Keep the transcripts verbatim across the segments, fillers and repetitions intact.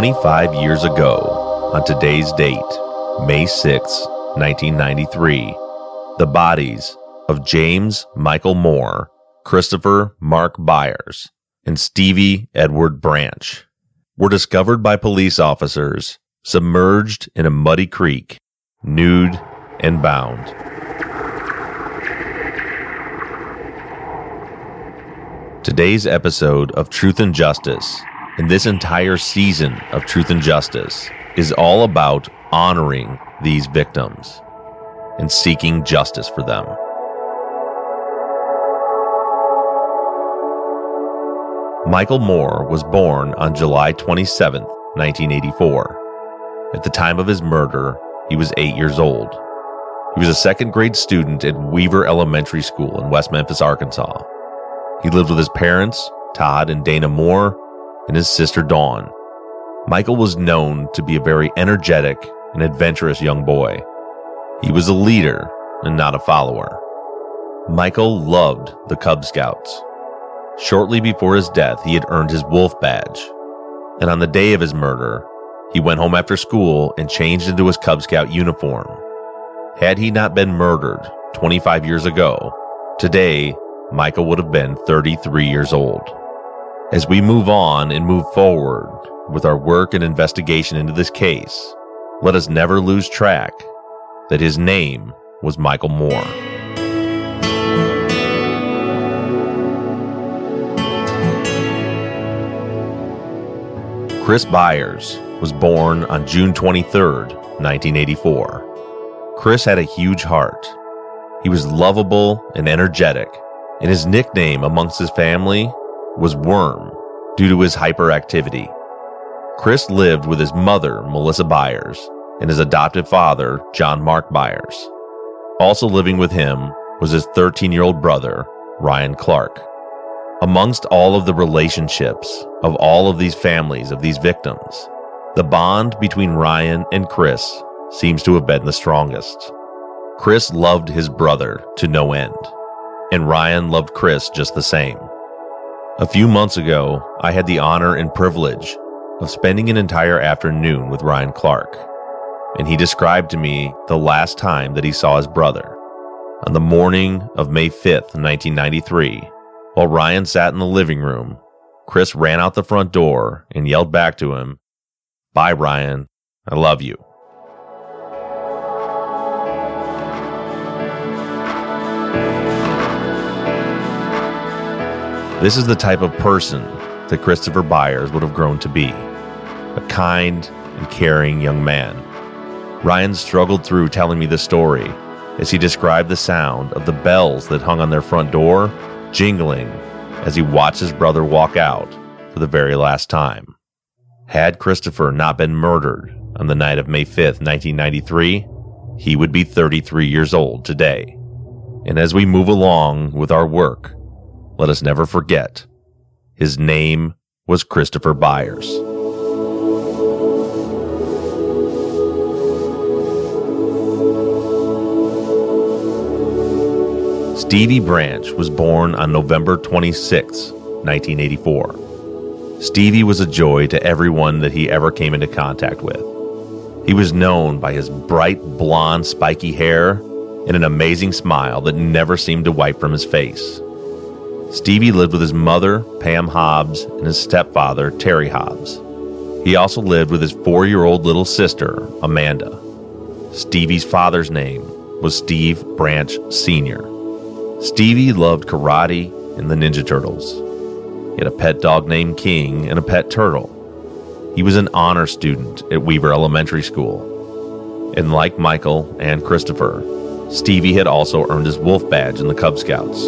twenty-five years ago, on today's date, May sixth, nineteen ninety-three, the bodies of James Michael Moore, Christopher Mark Byers, and Stevie Edward Branch were discovered by police officers submerged in a muddy creek, nude and bound. Today's episode of Truth and Justice, and this entire season of Truth and Justice, is all about honoring these victims and seeking justice for them. Michael Moore was born on July twenty-seventh, nineteen eighty-four. At the time of his murder, he was eight years old. He was a second grade student at Weaver Elementary School in West Memphis, Arkansas. He lived with his parents, Todd and Dana Moore, and his sister Dawn. Michael was known to be a very energetic and adventurous young boy. He was a leader and not a follower. Michael loved the Cub Scouts. Shortly before his death, he had earned his wolf badge, and on the day of his murder, he went home after school and changed into his Cub Scout uniform. Had he not been murdered twenty-five years ago, today Michael would have been thirty-three years old. As we move on and move forward with our work and investigation into this case, let us never lose track that his name was Michael Moore. Chris Byers was born on June twenty-third, nineteen eighty-four. Chris had a huge heart. He was lovable and energetic, and his nickname amongst his family was Worm due to his hyperactivity. Chris lived with his mother, Melissa Byers, and his adopted father, John Mark Byers. Also living with him was his thirteen-year-old brother, Ryan Clark. Amongst all of the relationships of all of these families of these victims, the bond between Ryan and Chris seems to have been the strongest. Chris loved his brother to no end, and Ryan loved Chris just the same. A few months ago, I had the honor and privilege of spending an entire afternoon with Ryan Clark, and he described to me the last time that he saw his brother. On the morning of May fifth, nineteen ninety-three, while Ryan sat in the living room, Chris ran out the front door and yelled back to him, "Bye, Ryan. I love you." This is the type of person that Christopher Byers would have grown to be, a kind and caring young man. Ryan struggled through telling me the story as he described the sound of the bells that hung on their front door jingling as he watched his brother walk out for the very last time. Had Christopher not been murdered on the night of May fifth, nineteen ninety-three, he would be thirty-three years old today. And as we move along with our work, let us never forget, his name was Christopher Byers. Stevie Branch was born on November twenty-sixth, nineteen eighty-four. Stevie was a joy to everyone that he ever came into contact with. He was known by his bright blonde spiky hair and an amazing smile that never seemed to wipe from his face. Stevie lived with his mother, Pam Hobbs, and his stepfather, Terry Hobbs. He also lived with his four-year-old little sister, Amanda. Stevie's father's name was Steve Branch Senior Stevie loved karate and the Ninja Turtles. He had a pet dog named King and a pet turtle. He was an honor student at Weaver Elementary School. And like Michael and Christopher, Stevie had also earned his wolf badge in the Cub Scouts.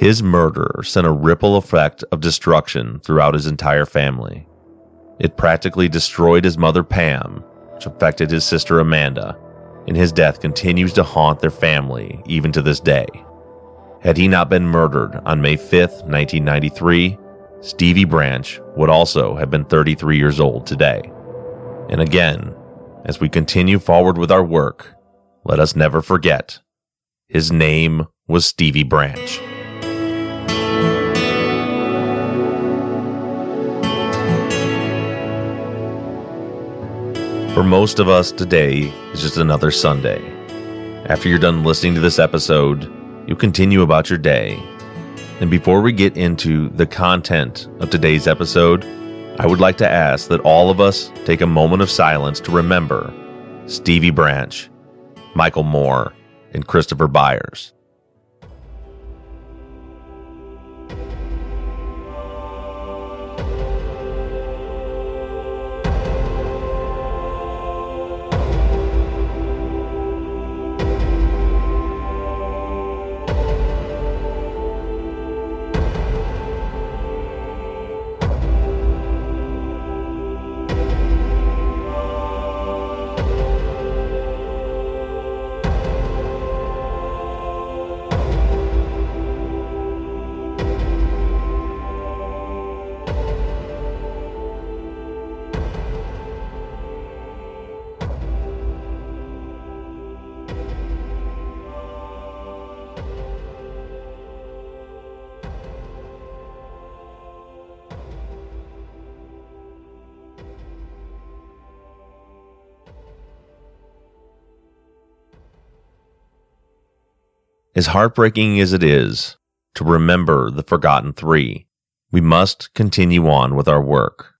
His murder sent a ripple effect of destruction throughout his entire family. It practically destroyed his mother Pam, which affected his sister Amanda, and his death continues to haunt their family even to this day. Had he not been murdered on May fifth, nineteen ninety-three, Stevie Branch would also have been thirty-three years old today. And again, as we continue forward with our work, let us never forget, his name was Stevie Branch. For most of us, today is just another Sunday. After you're done listening to this episode, you continue about your day. And before we get into the content of today's episode, I would like to ask that all of us take a moment of silence to remember Stevie Branch, Michael Moore, and Christopher Byers. As heartbreaking as it is to remember the forgotten three, we must continue on with our work.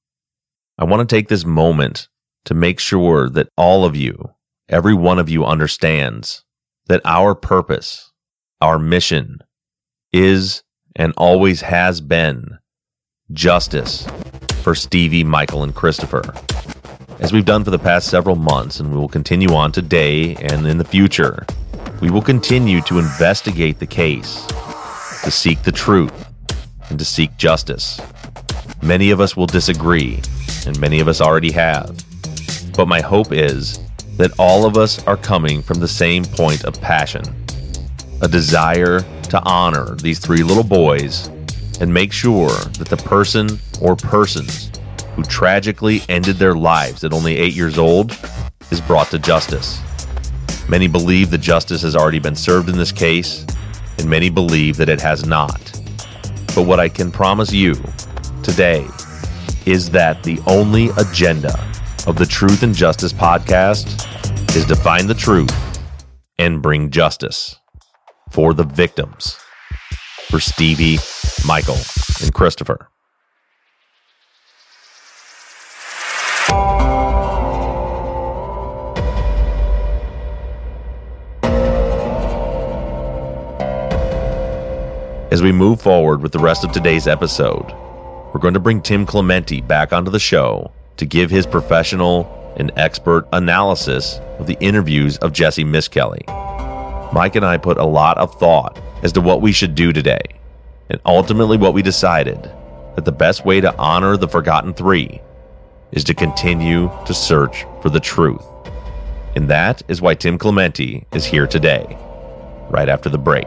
I want to take this moment to make sure that all of you, every one of you, understands that our purpose, our mission, is and always has been justice for Stevie, Michael, and Christopher. As we've done for the past several months, and we will continue on today and in the future, we will continue to investigate the case, to seek the truth, and to seek justice. Many of us will disagree, and many of us already have. But my hope is that all of us are coming from the same point of passion, a desire to honor these three little boys and make sure that the person or persons who tragically ended their lives at only eight years old is brought to justice. Many believe that justice has already been served in this case, and many believe that it has not. But what I can promise you today is that the only agenda of the Truth and Justice podcast is to find the truth and bring justice for the victims, for Stevie, Michael, and Christopher. As we move forward with the rest of today's episode, we're going to bring Tim Clemente back onto the show to give his professional and expert analysis of the interviews of Jesse Misskelley. Mike and I put a lot of thought as to what we should do today, and ultimately what we decided, that the best way to honor the Forgotten Three is to continue to search for the truth. And that is why Tim Clemente is here today, right after the break.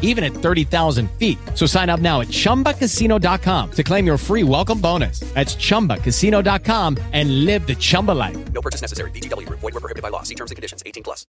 even at thirty thousand feet. So sign up now at chumba casino dot com to claim your free welcome bonus. That's chumba casino dot com and live the Chumba life. No purchase necessary. V G W Group. Void where prohibited by law. See terms and conditions. eighteen plus.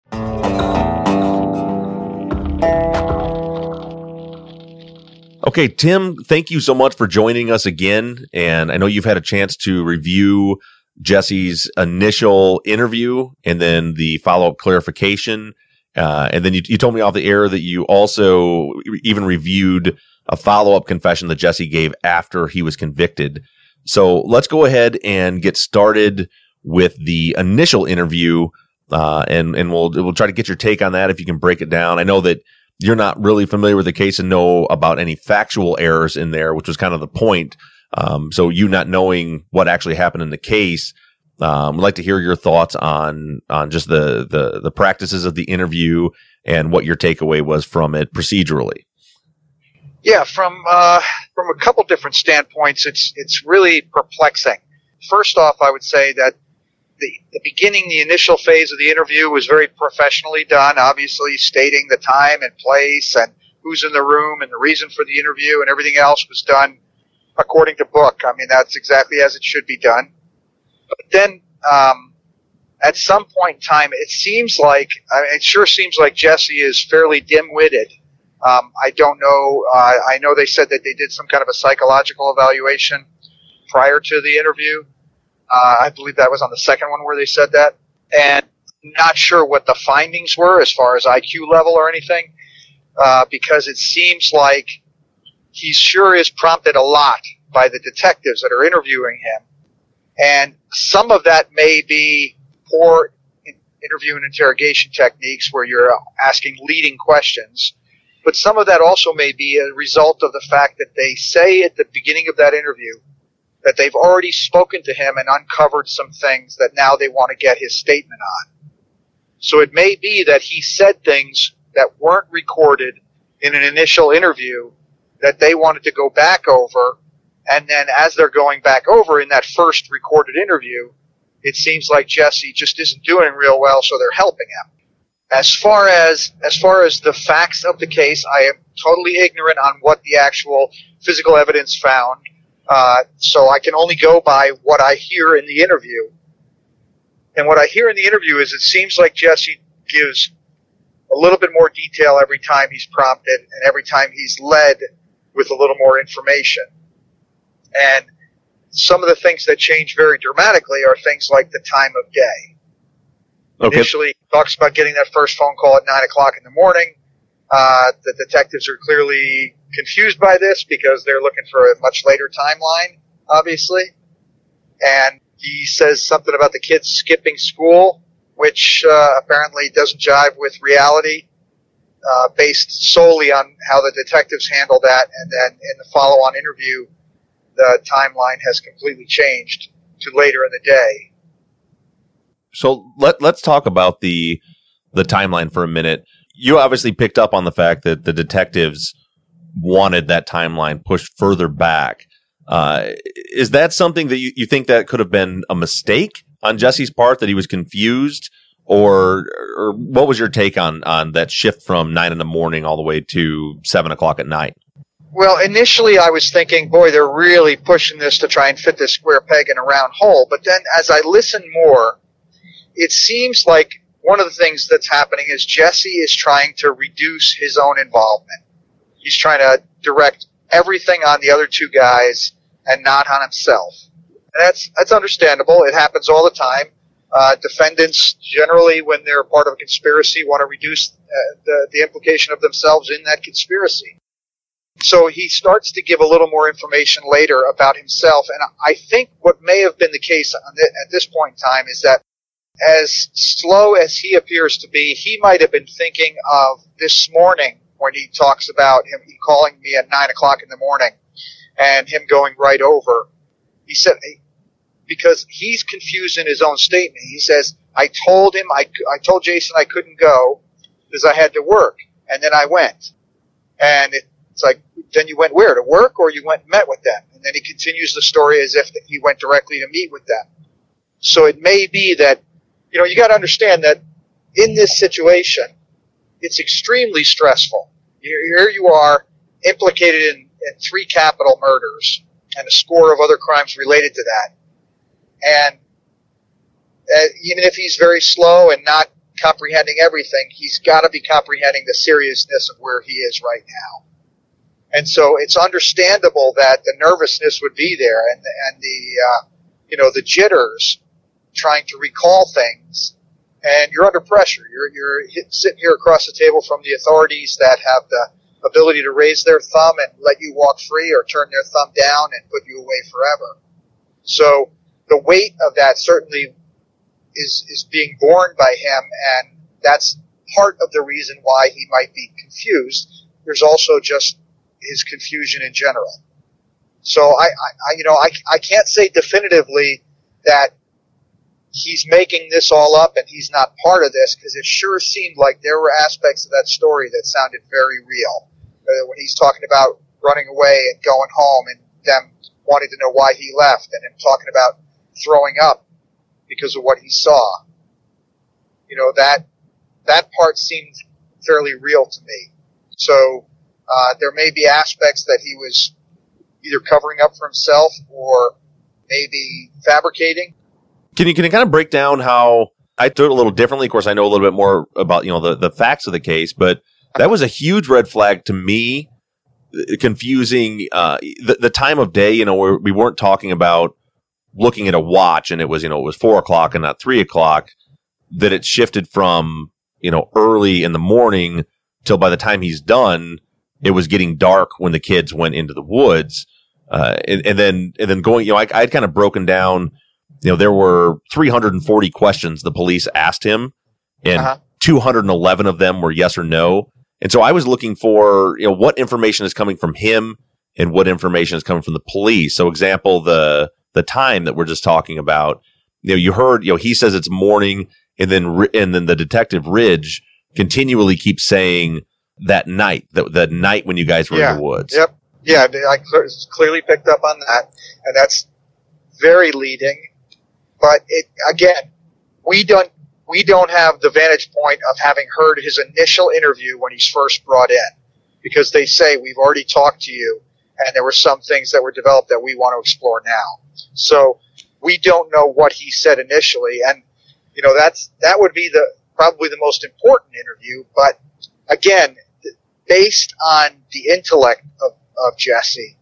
Okay, Tim, thank you so much for joining us again. And I know you've had a chance to review Jesse's initial interview and then the follow-up clarification. Uh, and then you, you told me off the air that you also even reviewed a follow-up confession that Jesse gave after he was convicted. So let's go ahead and get started with the initial interview, uh, and and we'll we'll try to get your take on that if you can break it down. I know that you're not really familiar with the case and know about any factual errors in there, which was kind of the point. Um, so you not knowing what actually happened in the case. Um, I'd like to hear your thoughts on on just the, the the practices of the interview and what your takeaway was from it procedurally. Yeah, from uh, from a couple different standpoints, it's it's really perplexing. First off, I would say that the the beginning, the initial phase of the interview was very professionally done, obviously stating the time and place and who's in the room and the reason for the interview and everything else was done according to book. I mean, that's exactly as it should be done. But then um, at some point in time, it seems like, it sure seems like Jesse is fairly dim-witted. Um, I don't know. Uh, I know they said that they did some kind of a psychological evaluation prior to the interview. Uh, I believe that was on the second one where they said that. And not sure what the findings were as far as I Q level or anything, uh, because it seems like he sure is prompted a lot by the detectives that are interviewing him. And some of that may be poor interview and interrogation techniques where you're asking leading questions. But some of that also may be a result of the fact that they say at the beginning of that interview that they've already spoken to him and uncovered some things that now they want to get his statement on. So it may be that he said things that weren't recorded in an initial interview that they wanted to go back over. And then as they're going back over in that first recorded interview, it seems like Jesse just isn't doing real well, so they're helping him. As far as as far as the facts of the case, I am totally ignorant on what the actual physical evidence found, uh, so I can only go by what I hear in the interview. And what I hear in the interview is it seems like Jesse gives a little bit more detail every time he's prompted and every time he's led with a little more information. And some of the things that change very dramatically are things like the time of day. Okay. Initially, he talks about getting that first phone call at nine o'clock in the morning. Uh, the detectives are clearly confused by this because they're looking for a much later timeline, obviously. And he says something about the kids skipping school, which uh, apparently doesn't jive with reality, uh, based solely on how the detectives handle that. And then in the follow-on interview, the timeline has completely changed to later in the day. So let, let's talk about the the timeline for a minute. You obviously picked up on the fact that the detectives wanted that timeline pushed further back. Uh, is that something that you, you think that could have been a mistake on Jesse's part, that he was confused? Or, or what was your take on, on that shift from nine in the morning all the way to seven o'clock at night? Well, initially I was thinking, boy, they're really pushing this to try and fit this square peg in a round hole. But then as I listen more, it seems like one of the things that's happening is Jesse is trying to reduce his own involvement. He's trying to direct everything on the other two guys and not on himself. And that's that's understandable. It happens all the time. Uh, defendants generally, when they're part of a conspiracy, want to reduce uh, the, the implication of themselves in that conspiracy. So he starts to give a little more information later about himself, and I think what may have been the case on th- at this point in time is that as slow as he appears to be, he might have been thinking of this morning when he talks about him calling me at nine o'clock in the morning and him going right over. He said, because he's confused in his own statement. He says, I told him, I, I told Jason I couldn't go because I had to work, and then I went. And it, it's like, then you went where? To work, or you went and met with them? And then he continues the story as if he went directly to meet with them. So it may be that, you know, you got to understand that in this situation, it's extremely stressful. Here you are, implicated in, in three capital murders and a score of other crimes related to that. And uh, even if he's very slow and not comprehending everything, he's got to be comprehending the seriousness of where he is right now. And so it's understandable that the nervousness would be there, and the, and the uh, you know the jitters, trying to recall things, and you're under pressure. You're you're hit, sitting here across the table from the authorities that have the ability to raise their thumb and let you walk free, or turn their thumb down and put you away forever. So the weight of that certainly is is being borne by him, and that's part of the reason why he might be confused. There's also just his confusion in general. So I, I, I you know, I, I can't say definitively that he's making this all up and he's not part of this, because it sure seemed like there were aspects of that story that sounded very real. Uh, when he's talking about running away and going home, and them wanting to know why he left, and him talking about throwing up because of what he saw, you know, that that part seemed fairly real to me. So. Uh, there may be aspects that he was either covering up for himself or maybe fabricating. Can you can you kind of break down how I do it a little differently? Of course, I know a little bit more about, you know, the, the facts of the case, but that was a huge red flag to me, confusing uh, the, the time of day. You know, we, we weren't talking about looking at a watch and it was, you know, it was four o'clock and not three o'clock, that it shifted from, you know, early in the morning till by the time he's done. It was getting dark when the kids went into the woods, uh, and, and then and then going. You know, I I'd kind of broken down. You know, there were three hundred forty questions the police asked him, and uh-huh. two hundred eleven of them were yes or no. And so I was looking for, you know, what information is coming from him and what information is coming from the police. So, example, the the time that we're just talking about. You know, you heard. You know, he says it's morning, and then and then the detective Ridge continually keeps saying. That night, the, the night when you guys were yeah, in the woods. Yep. Yeah, I cl- clearly picked up on that, and that's very leading. But it again, we don't we don't have the vantage point of having heard his initial interview when he's first brought in, because they say we've already talked to you, and there were some things that were developed that we want to explore now. So we don't know what he said initially, and you know that's that would be the probably the most important interview, but. Again, based on the intellect of, of Jesse,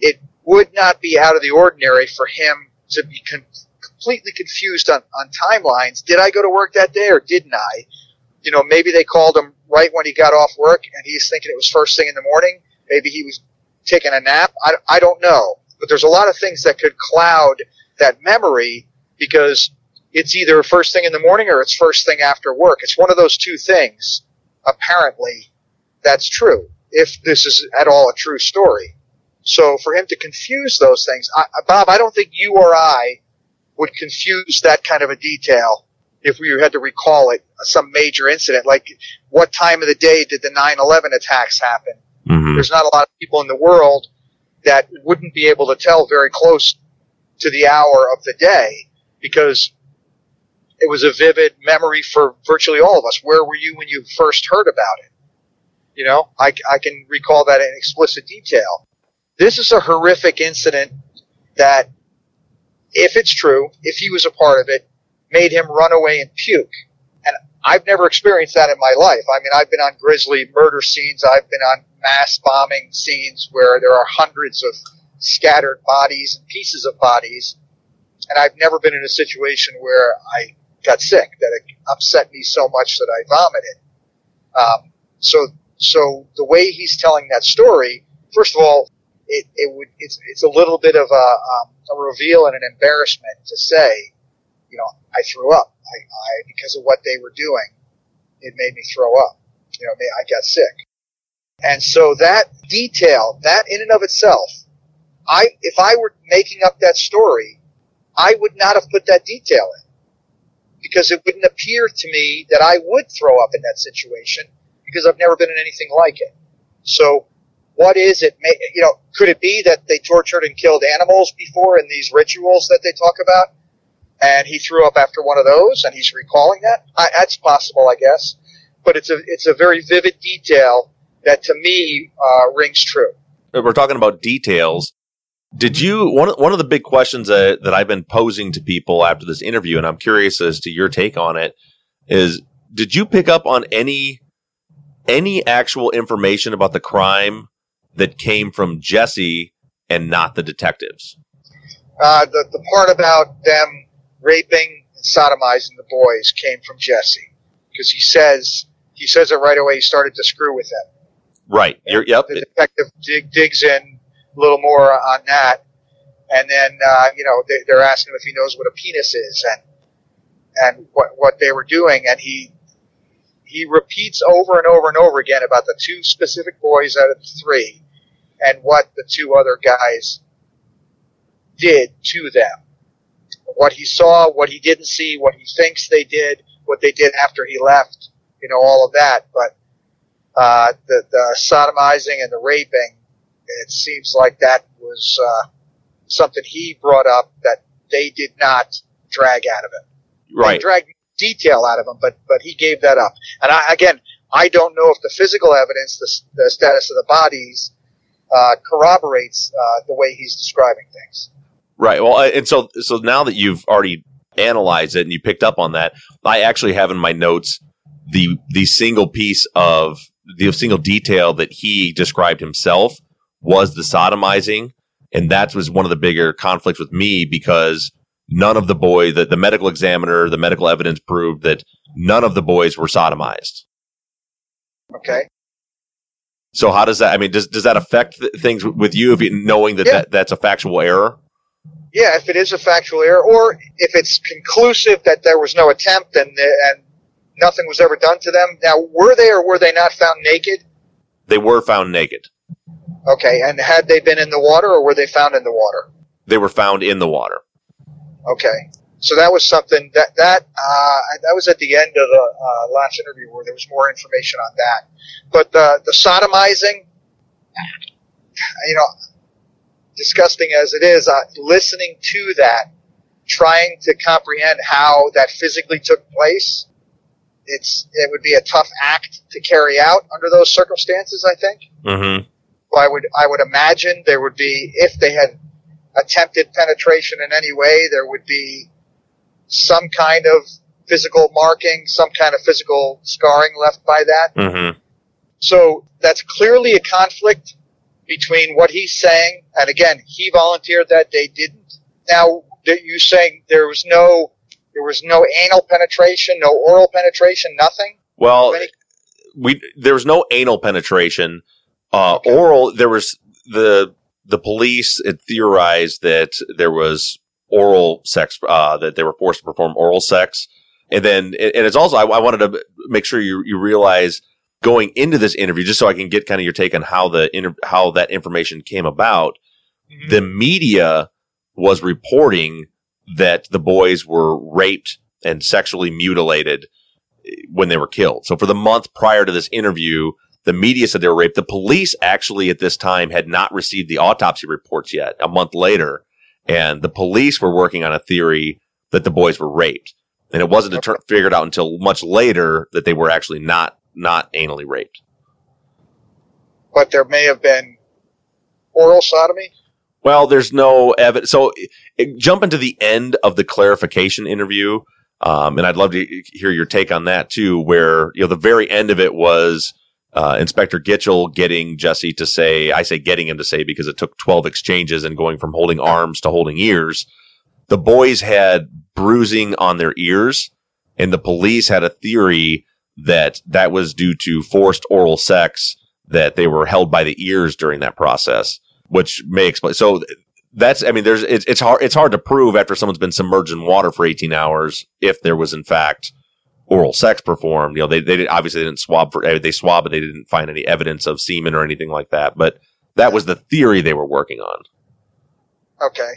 it would not be out of the ordinary for him to be com- completely confused on, on timelines. Did I go to work that day or didn't I? You know, maybe they called him right when he got off work and he's thinking it was first thing in the morning. Maybe he was taking a nap. I, I don't know. But there's a lot of things that could cloud that memory, because it's either first thing in the morning or it's first thing after work. It's one of those two things. Apparently, that's true, if this is at all a true story. So for him to confuse those things, I, Bob, I don't think you or I would confuse that kind of a detail if we had to recall it, some major incident. Like, what time of the day did the nine eleven attacks happen? Mm-hmm. There's not a lot of people in the world that wouldn't be able to tell very close to the hour of the day, because it was a vivid memory for virtually all of us. Where were you when you first heard about it? You know, I, I can recall that in explicit detail. This is a horrific incident that, if it's true, if he was a part of it, made him run away and puke. And I've never experienced that in my life. I mean, I've been on grisly murder scenes. I've been on mass bombing scenes where there are hundreds of scattered bodies and pieces of bodies. And I've never been in a situation where I got sick, that it upset me so much that I vomited. Um, so so the way he's telling that story, first of all, it, it would it's it's a little bit of a, um, a reveal and an embarrassment to say, you know, I threw up. I, I because of what they were doing, it made me throw up. You know, I got sick. And so that detail, that in and of itself, I if I were making up that story, I would not have put that detail in, because it wouldn't appear to me that I would throw up in that situation, because I've never been in anything like it. So what is it? You know, could it be that they tortured and killed animals before in these rituals that they talk about, and he threw up after one of those, and he's recalling that? I, that's possible, I guess. But it's a it's a very vivid detail that, to me, uh, rings true. We're talking about details. Did you one of, one of the big questions that, that I've been posing to people after this interview, and I'm curious as to your take on it, is did you pick up on any any actual information about the crime that came from Jesse and not the detectives? Uh, the the part about them raping and sodomizing the boys came from Jesse, because he says he says it right away. He started to screw with them. Right. You're, yep. The detective dig, digs in a little more on that, and then uh, you know they, they're asking him if he knows what a penis is and and what what they were doing, and he he repeats over and over and over again about the two specific boys out of the three and what the two other guys did to them, what he saw, what he didn't see, what he thinks they did, what they did after he left, you know, all of that. But uh, the the sodomizing and the raping, it seems like that was uh, something he brought up that they did not drag out of him. Right. They dragged detail out of him, but but he gave that up. And I, again, I don't know if the physical evidence, the, the status of the bodies, uh, corroborates uh, the way he's describing things. Right. Well, and so so now that you've already analyzed it and you picked up on that, I actually have in my notes the the single piece of the single detail that he described himself was the sodomizing, and that was one of the bigger conflicts with me, because none of the boy, the, the medical examiner, the medical evidence proved that none of the boys were sodomized. Okay. So how does that, I mean, does does that affect th- things with you, if you knowing that, yeah. that that's a factual error? Yeah, if it is a factual error, or if it's conclusive that there was no attempt and and nothing was ever done to them. Now, were they or were they not found naked? They were found naked. Okay, and had they been in the water, or were they found in the water? They were found in the water. Okay, so that was something that that uh, that was at the end of the uh, last interview where there was more information on that. But the the sodomizing, you know, disgusting as it is, uh, listening to that, trying to comprehend how that physically took place, it's it would be a tough act to carry out under those circumstances, I think. Mm-hmm. I would I would imagine there would be, if they had attempted penetration in any way, there would be some kind of physical marking, some kind of physical scarring left by that. Mm-hmm. So that's clearly a conflict between what he's saying, and again, he volunteered that, they didn't. Now, you're saying there was no there was no anal penetration, no oral penetration, nothing? Well, any- we there was no anal penetration. Uh, okay. Oral, there was the the police it theorized that there was oral sex, uh, that they were forced to perform oral sex. And then, and it's also, I, I wanted to make sure you, you realize going into this interview, just so I can get kind of your take on how the inter- how that information came about. Mm-hmm. The media was reporting that the boys were raped and sexually mutilated when they were killed. So for the month prior to this interview, the media said they were raped. The police actually at this time had not received the autopsy reports yet, a month later. And the police were working on a theory that the boys were raped. And it wasn't deter- figured out until much later that they were actually not, not anally raped. but there may have been oral sodomy. Well, there's no evidence. So it, jump into the end of the clarification interview. Um, and I'd love to hear your take on that too, where, you know, the very end of it was, uh, Inspector Gitchell getting Jesse to say, I say getting him to say, because it took twelve exchanges and going from holding arms to holding ears. The boys had bruising on their ears, and the police had a theory that that was due to forced oral sex, that they were held by the ears during that process, which may explain. So that's, I mean, there's, it's, it's hard, it's hard to prove after someone's been submerged in water for eighteen hours, if there was in fact oral sex performed. You know, they, they did, obviously they didn't swab for, they swabbed, but they didn't find any evidence of semen or anything like that. But that was the theory they were working on. Okay.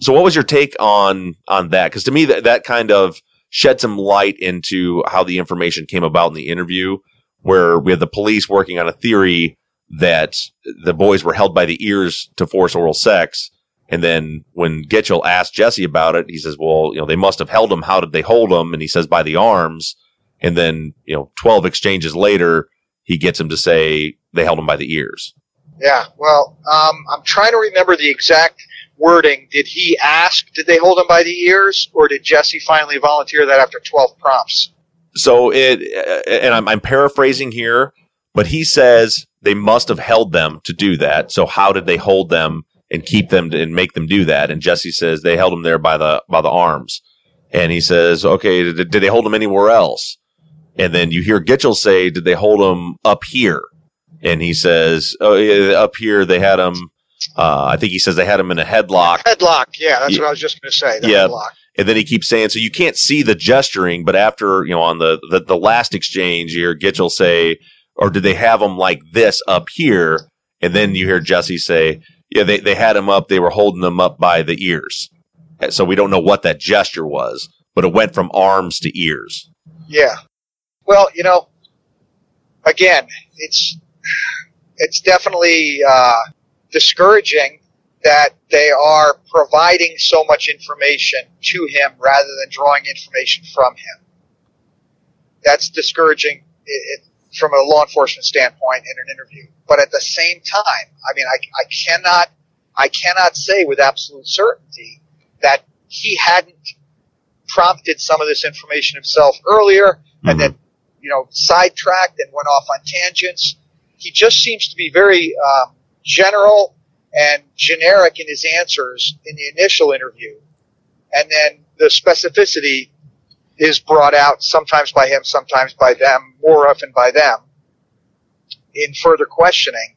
So what was your take on, on that? Cause to me that, that kind of shed some light into how the information came about in the interview, where we had the police working on a theory that the boys were held by the ears to force oral sex. And then when Gitchell asked Jesse about it, he says, well, you know, they must have held him. How did they hold him? And he says, by the arms. And then, you know, twelve exchanges later, he gets him to say they held him by the ears. Yeah. Well, um, I'm trying to remember the exact wording. Did he ask, did they hold him by the ears, or did Jesse finally volunteer that after twelve prompts? So it, and I'm, I'm paraphrasing here, but he says they must have held them to do that. So how did they hold them and keep them to, and make them do that? And Jesse says they held him there by the by the arms. And he says, okay, did, did they hold him anywhere else? And then you hear Gitchell say, did they hold him up here? And he says, oh, yeah, up here they had him. Uh, I think he says they had him in a headlock. Headlock, yeah, that's yeah. what I was just going to say. The yeah. Headlock. And then he keeps saying, so you can't see the gesturing, but after, you know, on the, the, the last exchange, you hear Gitchell say, or did they have him like this up here? And then you hear Jesse say, yeah, they, they had him up. They were holding him up by the ears. So we don't know what that gesture was, but it went from arms to ears. Yeah. Well, you know, again, it's, it's definitely uh, discouraging that they are providing so much information to him rather than drawing information from him. That's discouraging it, it, from a law enforcement standpoint in an interview. But at the same time, I mean, I, I cannot, I cannot say with absolute certainty that he hadn't prompted some of this information himself earlier, mm-hmm. and then, you know, sidetracked and went off on tangents. He just seems to be very um, general and generic in his answers in the initial interview. And then the specificity is brought out sometimes by him, sometimes by them, more often by them in further questioning,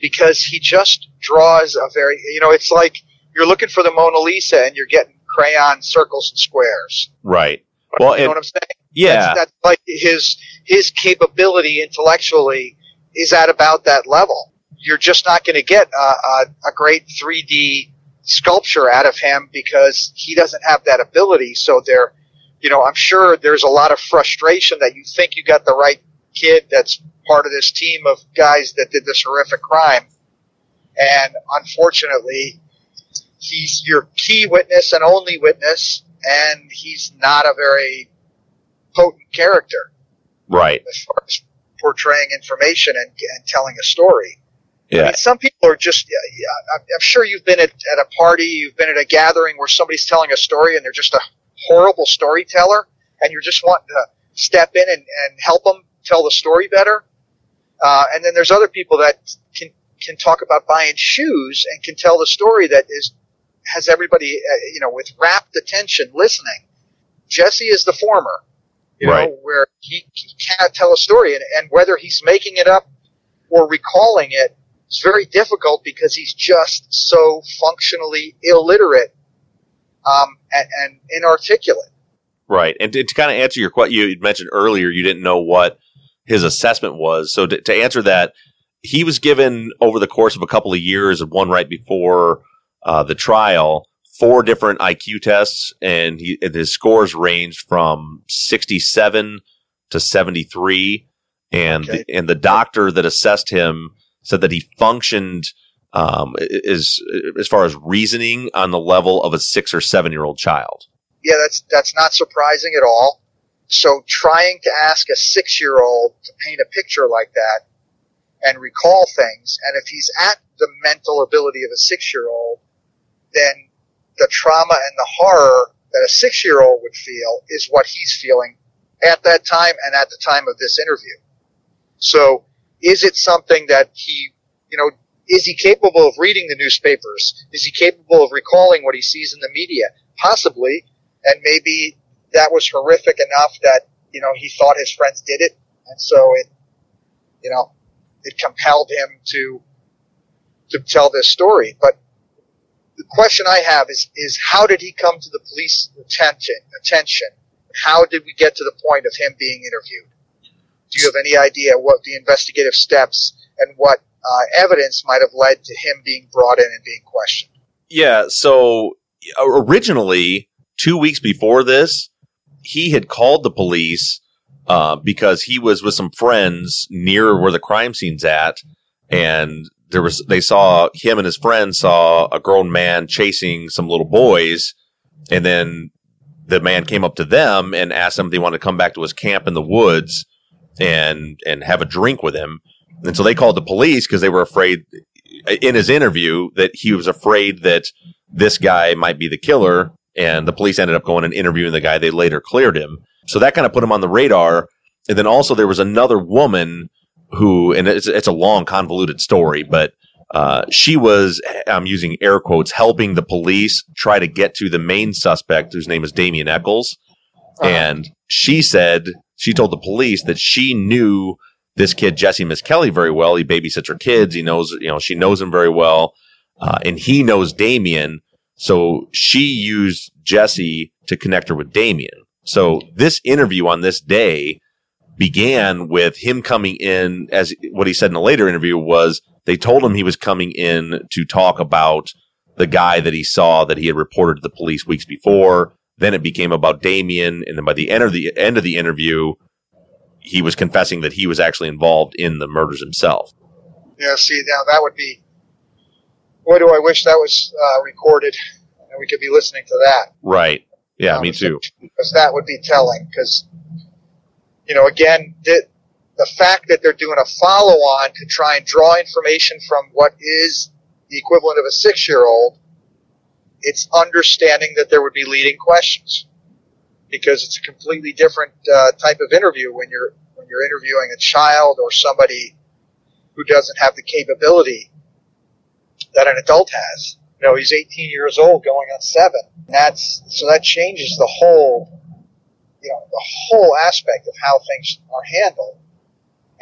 because he just draws a very, you know, it's like you're looking for the Mona Lisa and you're getting crayon circles and squares. Right. Well, you know and, what I'm saying? Yeah. That's, that's like his, his capability intellectually is at about that level. You're just not going to get a, a, a great three D sculpture out of him because he doesn't have that ability. So there, you know, I'm sure there's a lot of frustration that you think you got the right kid that's part of this team of guys that did this horrific crime, and unfortunately, he's your key witness and only witness, and he's not a very potent character, right? As far as portraying information and, and telling a story. Yeah. I mean, some people are just, yeah, I'm sure you've been at, at a party, you've been at a gathering where somebody's telling a story and they're just a horrible storyteller, and you're just wanting to step in and, and help them tell the story better. Uh, and then there's other people that can, can talk about buying shoes and can tell the story that is has everybody, uh, you know, with rapt attention listening. Jesse is the former, you right. know, where he, he can't tell a story, and, and whether he's making it up or recalling it, it's very difficult because he's just so functionally illiterate um, and, and inarticulate. Right. And to, to kind of answer your question, you mentioned earlier you didn't know what his assessment was. So to, to answer that, he was given over the course of a couple of years of one right before uh, the trial, four different I Q tests, and, he, and his scores ranged from sixty-seven to seventy-three. And, okay. the, and the doctor that assessed him said that he functioned um, as, as far as reasoning on the level of a six or seven year old child. Yeah, that's that's not surprising at all. So trying to ask a six year old to paint a picture like that and recall things. And if he's at the mental ability of a six-year-old, then the trauma and the horror that a six-year-old would feel is what he's feeling at that time and at the time of this interview. So is it something that he, you know, is he capable of reading the newspapers? Is he capable of recalling what he sees in the media? Possibly. And maybe that was horrific enough that, you know, he thought his friends did it. And so it, you know, it compelled him to, to tell this story. But the question I have is, is how did he come to the police attention? attention? How did we get to the point of him being interviewed? Do you have any idea what the investigative steps and what uh, evidence might have led to him being brought in and being questioned? Yeah, so originally, two weeks before this, he had called the police uh, because he was with some friends near where the crime scene's at, and there was they saw him and his friend saw a grown man chasing some little boys, and then the man came up to them and asked them if they wanted to come back to his camp in the woods and and have a drink with him. And so they called the police because they were afraid, in his interview, that he was afraid that this guy might be the killer. And the police ended up going and interviewing the guy. They later cleared him. So that kind of put him on the radar. And then also there was another woman who, and it's, it's a long, convoluted story, but uh, she was, I'm using air quotes, helping the police try to get to the main suspect, whose name is Damien Echols. Uh-huh. And she said, she told the police that she knew this kid, Jesse Misskelley, very well. He babysits her kids. He knows, you know, she knows him very well. Uh, and he knows Damien. So she used Jesse to connect her with Damien. So this interview on this day began with him coming in, as what he said in a later interview was they told him he was coming in to talk about the guy that he saw that he had reported to the police weeks before. Then it became about Damien. And then by the end of the end of the interview, he was confessing that he was actually involved in the murders himself. Yeah, see, now that would be... Boy, do I wish that was uh, recorded and we could be listening to that. Right. Yeah, um, me too. Because that would be telling. Because, you know, again, the, the fact that they're doing a follow-on to try and draw information from what is the equivalent of a six-year-old, it's understanding that there would be leading questions. Because it's a completely different uh, type of interview when you're when you're interviewing a child or somebody who doesn't have the capability that an adult has. You know, he's eighteen years old going on seven. That's so that changes the whole, you know, the whole aspect of how things are handled.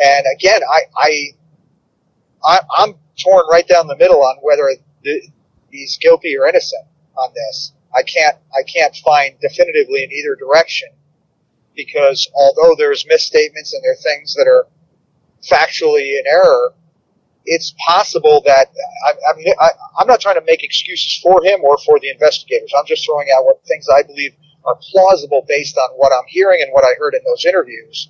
And again, I, I, I I'm torn right down the middle on whether th- he's guilty or innocent on this. I can't, I can't find definitively in either direction, because although there's misstatements and there are things that are factually in error, it's possible that I, I'm, I, I'm not trying to make excuses for him or for the investigators. I'm just throwing out what things I believe are plausible based on what I'm hearing and what I heard in those interviews.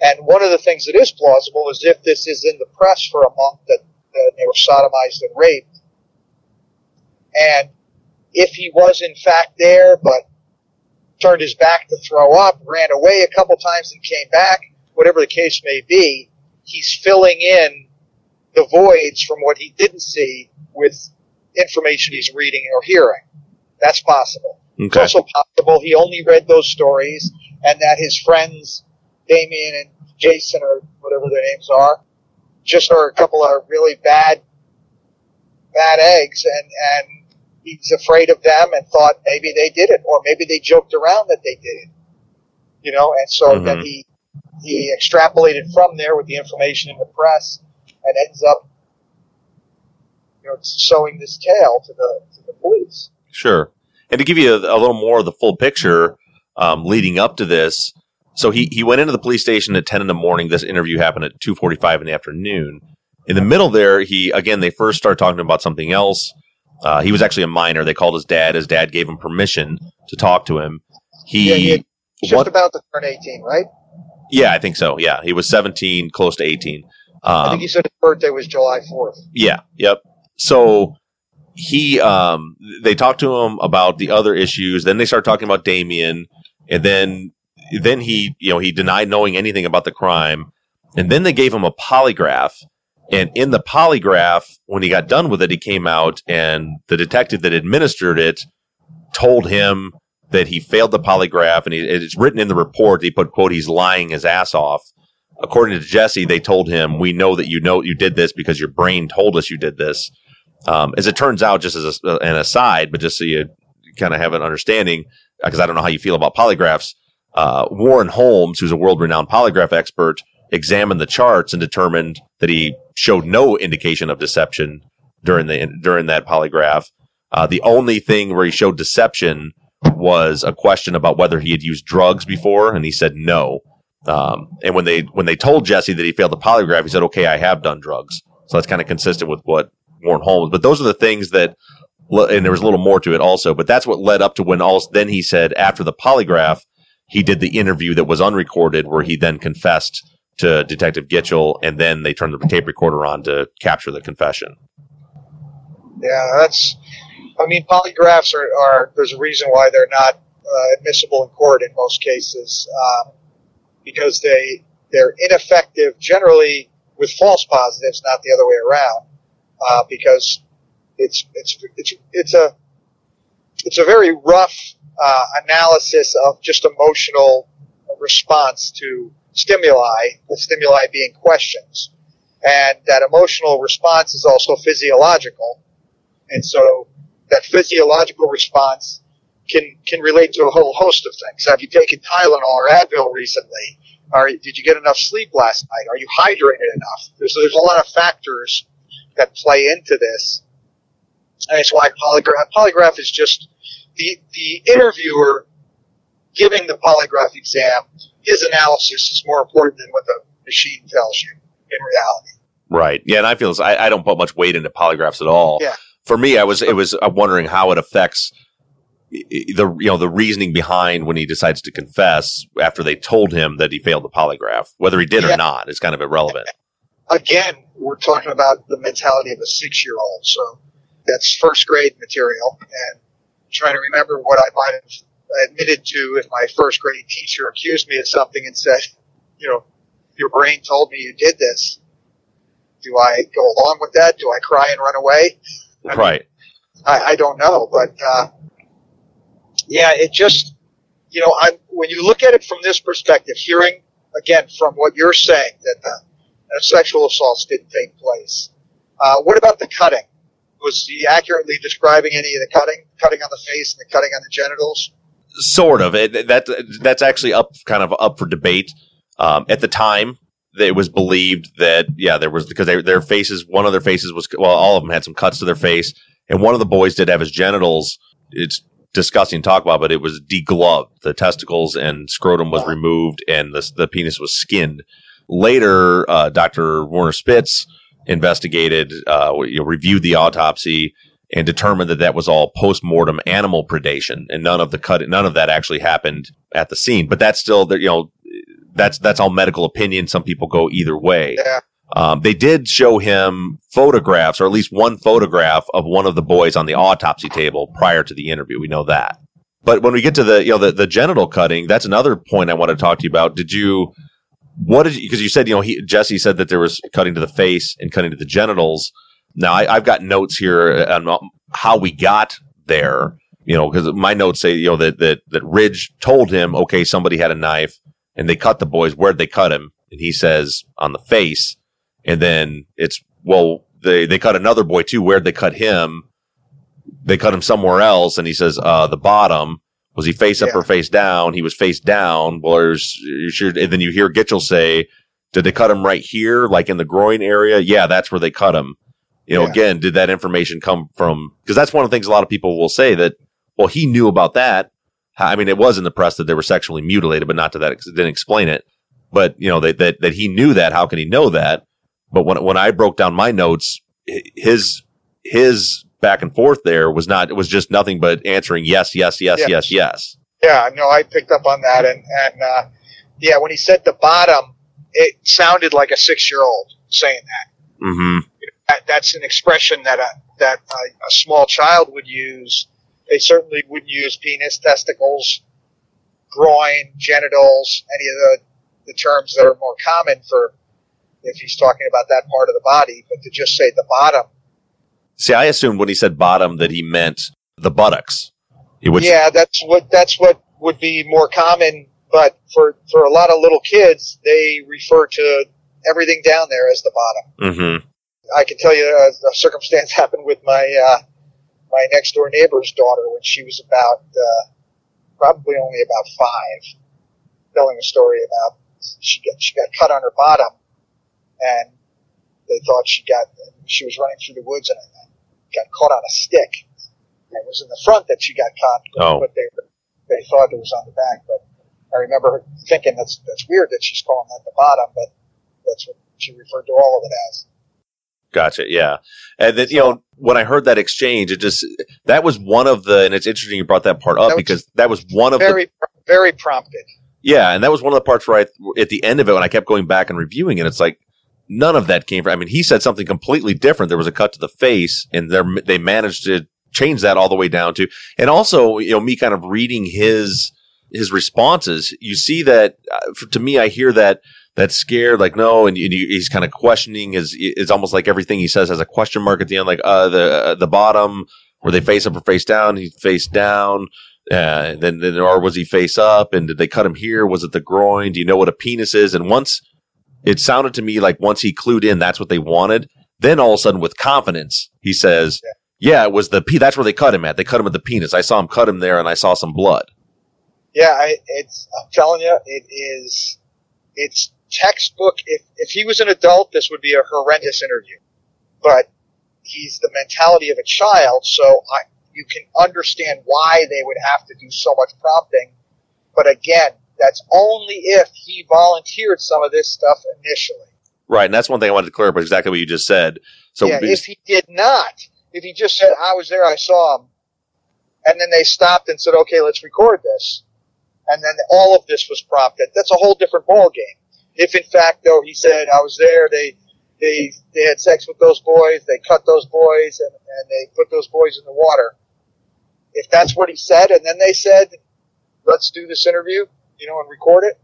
And one of the things that is plausible is if this is in the press for a month that, that they were sodomized and raped. And if he was in fact there, but turned his back to throw up, ran away a couple times and came back, whatever the case may be, he's filling in the voids from what he didn't see with information he's reading or hearing. That's possible. Okay. It's also possible he only read those stories and that his friends, Damien and Jason or whatever their names are, just are a couple of really bad, bad eggs, and, and he's afraid of them and thought maybe they did it, or maybe they joked around that they did it. You know, and so mm-hmm. then he, he extrapolated from there with the information in the press and ends up, you know, sowing this tale to the to the police. Sure. And to give you a, a little more of the full picture um, leading up to this, so he, he went into the police station at ten in the morning. This interview happened at two forty-five in the afternoon. In the middle there, he again, they first started talking about something else. Uh, he was actually a minor. They called his dad. His dad gave him permission to talk to him. He, yeah, he had just what, about to turn eighteen, right? Yeah, I think so. Yeah, he was seventeen, close to eighteen. Um, I think he said his birthday was July fourth. Yeah. Yep. So he, um, they talked to him about the other issues. Then they started talking about Damien, and then, then he, you know, he denied knowing anything about the crime. And then they gave him a polygraph, And in the polygraph, when he got done with it, he came out and the detective that administered it told him that he failed the polygraph. And he, it's written in the report. He put, quote, he's lying his ass off. According to Jesse, they told him, we know that you know you did this because your brain told us you did this. Um, as it turns out, just as a, an aside, but just so you kind of have an understanding, because I don't know how you feel about polygraphs, uh, Warren Holmes, who's a world-renowned polygraph expert, examined the charts and determined that he showed no indication of deception during the during that polygraph. Uh, the only thing where he showed deception was a question about whether he had used drugs before, and he said no. Um, and when they when they told Jesse that he failed the polygraph, he said, okay, I have done drugs. So that's kind of consistent with what Warren Holmes. But those are the things that, and there was a little more to it also, but that's what led up to when all, then he said after the polygraph, he did the interview that was unrecorded where he then confessed to Detective Gitchell, and then they turned the tape recorder on to capture the confession. Yeah, that's, I mean, polygraphs are, are there's a reason why they're not uh, admissible in court in most cases, um, because they, they're ineffective generally with false positives, not the other way around, uh, because it's, it's, it's, it's a, it's a very rough uh, analysis of just emotional response to stimuli, the stimuli being questions. And that emotional response is also physiological. And so that physiological response can can relate to a whole host of things. Have you taken Tylenol or Advil recently? Or did you get enough sleep last night? Are you hydrated enough? There's, there's a lot of factors that play into this. And it's why polygraph, polygraph is just the the interviewer giving the polygraph exam. His analysis is more important than what the machine tells you in reality. Right. Yeah, and I feel I, I don't put much weight into polygraphs at all. Yeah. For me, I was it was I'm wondering how it affects the you know the reasoning behind when he decides to confess after they told him that he failed the polygraph, whether he did yeah. or not. It's kind of irrelevant. Again, we're talking about the mentality of a six-year-old, so that's first grade material, and trying to remember what I might have admitted to if my first grade teacher accused me of something and said, you know, your brain told me you did this. Do I go along with that? Do I cry and run away? I right. Mean, I, I don't know, but uh, yeah, it just, you know, I'm, when you look at it from this perspective, hearing again from what you're saying that the that sexual assaults didn't take place. Uh, what about the cutting? Was he accurately describing any of the cutting, cutting on the face and the cutting on the genitals? Sort of. It, that that's actually up, kind of up for debate. Um, at the time, it was believed that yeah, there was because they, their faces, one of their faces was well, all of them had some cuts to their face, and one of the boys did have his genitals. It's disgusting to talk about, but it was degloved. The testicles and scrotum was removed, and the the penis was skinned. Later, uh, Doctor Werner Spitz investigated, uh, you know, reviewed the autopsy. And determined that that was all post-mortem animal predation, and none of the cut, none of that actually happened at the scene. But that's still, you know, that's that's all medical opinion. Some people go either way. Yeah. Um, they did show him photographs, or at least one photograph of one of the boys on the autopsy table prior to the interview. We know that. But when we get to the, you know, the, the genital cutting, that's another point I want to talk to you about. Did you, what did you, because you said, you know, he, Jesse said that there was cutting to the face and cutting to the genitals. Now, I, I've got notes here on how we got there, you know, because my notes say, you know, that, that that Ridge told him, okay, somebody had a knife and they cut the boys. Where'd they cut him? And he says on the face. And then it's, well, they, they cut another boy, too. Where'd they cut him? They cut him somewhere else. And he says uh, the bottom. Was he face yeah. up or face down? He was face down. Well, there's, you're sure, and then you hear Gitchell say, did they cut him right here, like in the groin area? Yeah, that's where they cut him. You know, yeah. Again, did that information come from, because that's one of the things a lot of people will say that, well, he knew about that. I mean, it was in the press that they were sexually mutilated, but not to that, it didn't explain it. But, you know, they, that, that he knew that. How can he know that? But when, when I broke down my notes, his, his back and forth there was not, it was just nothing but answering yes, yes, yes, yeah. yes, yes. Yeah, no, I picked up on that. And, and, uh, yeah, when he said the bottom, it sounded like a six-year-old saying that. Mm-hmm. That's an expression that a, that a, a small child would use. They certainly wouldn't use penis, testicles, groin, genitals, any of the, the terms that are more common for if he's talking about that part of the body, but to just say the bottom. See, I assumed when he said bottom that he meant the buttocks. Which yeah, that's what that's what would be more common, but for, for a lot of little kids, they refer to everything down there as the bottom. Mm-hmm. I can tell you a, a circumstance happened with my uh, my next door neighbor's daughter when she was about uh, probably only about five, telling a story about she got, she got cut on her bottom, and they thought she got she was running through the woods and got caught on a stick. And it was in the front that she got caught, oh. but they they thought it was on the back. But I remember her thinking that's that's weird that she's calling that the bottom, but that's what she referred to all of it as. Gotcha. Yeah. And then, you know, when I heard that exchange, it just, that was one of the, and it's interesting you brought that part up that because that was one of very, the. Very, very prompted. Yeah. And that was one of the parts where I, at the end of it, when I kept going back and reviewing it, it's like, none of that came from, I mean, he said something completely different. There was a cut to the face and they managed to change that all the way down to, and also, you know, me kind of reading his, his responses, you see that uh, for, to me, I hear that. That's scared, like no, and, and he's kind of questioning. Is it's almost like everything he says has a question mark at the end, like uh, the uh, the bottom, were they face up or face down? He face down, uh, then then or was he face up? And did they cut him here? Was it the groin? Do you know what a penis is? And once it sounded to me like once he clued in, that's what they wanted. Then all of a sudden, with confidence, he says, "Yeah, yeah it was the pe- that's where they cut him at. They cut him at the penis. I saw him cut him there, and I saw some blood." Yeah, I, it's. I'm telling you, it is. It's. Textbook. If if he was an adult, this would be a horrendous interview. But he's the mentality of a child, so I, you can understand why they would have to do so much prompting. But again, that's only if he volunteered some of this stuff initially. Right, and that's one thing I wanted to clear up, exactly what you just said. So yeah, if he did not, if he just said, I was there, I saw him, and then they stopped and said, okay, let's record this, and then all of this was prompted, that's a whole different ballgame. If, in fact, though, he said, I was there, they they they had sex with those boys, they cut those boys, and, and they put those boys in the water. If that's what he said, and then they said, let's do this interview, you know, and record it,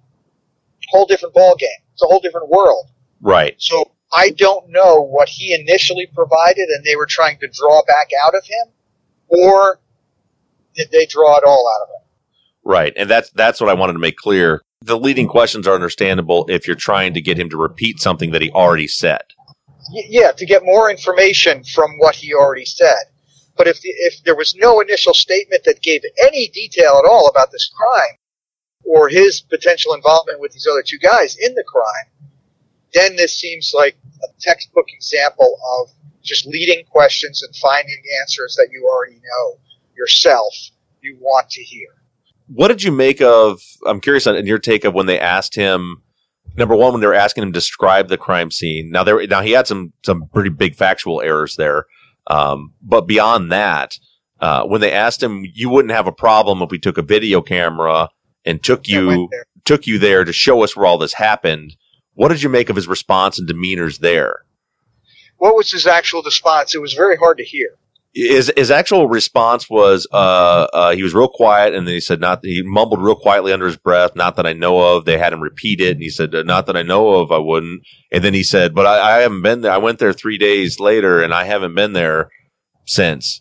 whole different ballgame. It's a whole different world. Right. So I don't know what he initially provided and they were trying to draw back out of him, or did they draw it all out of him? Right, and that's that's what I wanted to make clear. The leading questions are understandable if you're trying to get him to repeat something that he already said. Yeah, to get more information from what he already said. But if the, if there was no initial statement that gave any detail at all about this crime or his potential involvement with these other two guys in the crime, then this seems like a textbook example of just leading questions and finding answers that you already know yourself you want to hear. What did you make of, I'm curious on your take of when they asked him, number one, when they were asking him to describe the crime scene. Now, there, now he had some some pretty big factual errors there. Um, but beyond that, uh, when they asked him, you wouldn't have a problem if we took a video camera and took you took you there to show us where all this happened. What did you make of his response and demeanors there? What was his actual response? It was very hard to hear. His, his actual response was uh, uh, he was real quiet, and then he said, "Not." He mumbled real quietly under his breath, "Not that I know of." They had him repeat it, and he said, "Not that I know of, I wouldn't." And then he said, "But I, I haven't been there. I went there three days later, and I haven't been there since."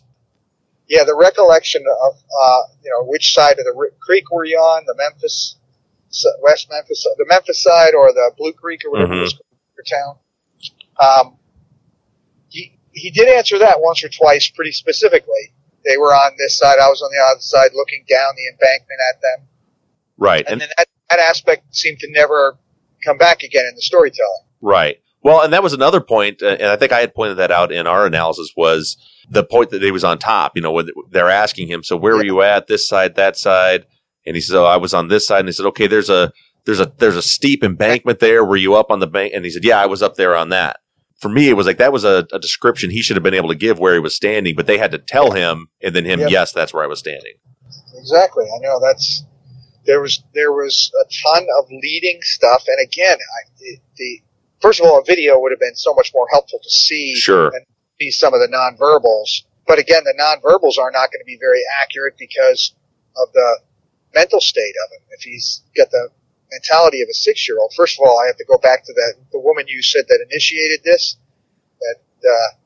Yeah, the recollection of uh, you know which side of the r- creek were you on, the Memphis, West Memphis, the Memphis side, or the Blue Creek, or whatever mm-hmm. it was, your town. Um, He did answer that once or twice pretty specifically. They were on this side, I was on the other side, looking down the embankment at them. Right. And, and then that, that aspect seemed to never come back again in the storytelling. Right. Well, and that was another point, and I think I had pointed that out in our analysis, was the point that he was on top. You know, when they're asking him, so where yeah. were you at, this side, that side? And he said, oh, I was on this side. And he said, okay, there's a there's a, there's a steep embankment there. Were you up on the bank? And he said, yeah, I was up there on that. For me, it was like that was a, a description he should have been able to give where he was standing, but they had to tell him, and then him, yep. yes, that's where I was standing. Exactly. I know that's there was there was a ton of leading stuff, and again, I, the, the first of all, a video would have been so much more helpful to see sure. and see some of the nonverbals. But again, the nonverbals are not going to be very accurate because of the mental state of him. If he's got the mentality of a six-year-old. First of all, I have to go back to that the woman you said that initiated this, that uh,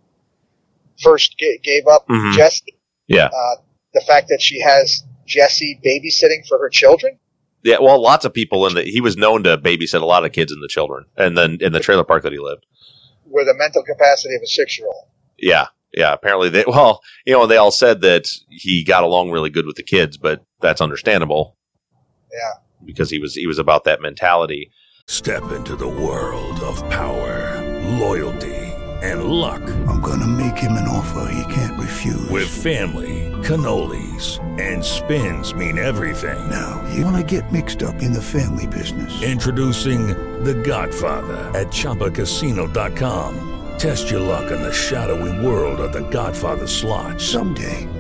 first g- gave up mm-hmm. Jesse. Yeah. Uh, the fact that she has Jesse babysitting for her children. Yeah, well, lots of people in the he was known to babysit a lot of kids and the children, and then in the trailer park that he lived. With a mental capacity of a six-year-old. Yeah, yeah. Apparently, they well, you know, they all said that he got along really good with the kids, but that's understandable. Yeah. Because he was he was about that mentality. Step into the world of power, loyalty, and luck. I'm going to make him an offer he can't refuse. With family, cannolis, and spins mean everything. Now, you want to get mixed up in the family business. Introducing The Godfather at Chumba Casino dot com. Test your luck in the shadowy world of The Godfather slot. Someday,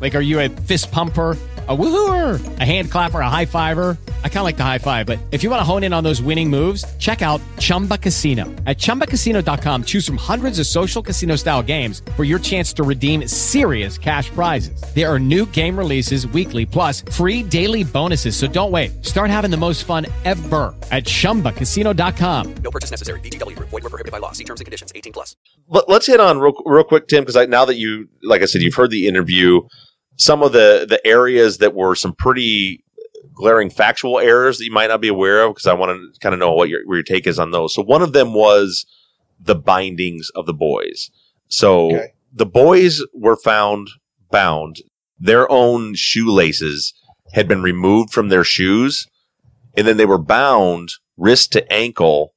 Like, are you a fist pumper? A woohooer, a hand clapper, a high fiver. I kind of like the high five, but if you want to hone in on those winning moves, check out Chumba Casino. At Chumba Casino dot com, choose from hundreds of social casino style games for your chance to redeem serious cash prizes. There are new game releases weekly, plus free daily bonuses. So don't wait. Start having the most fun ever at Chumba Casino dot com. No purchase necessary. V G W Group. Void where prohibited by law. See terms and conditions. eighteen plus. Let's hit on real, real quick, Tim, because now that you, like I said, you've heard the interview. Some of the, the areas that were some pretty glaring factual errors that you might not be aware of, because I want to kind of know what your, what your take is on those. So one of them was the bindings of the boys. So okay. The boys were found bound. Their own shoelaces had been removed from their shoes, and then they were bound wrist to ankle,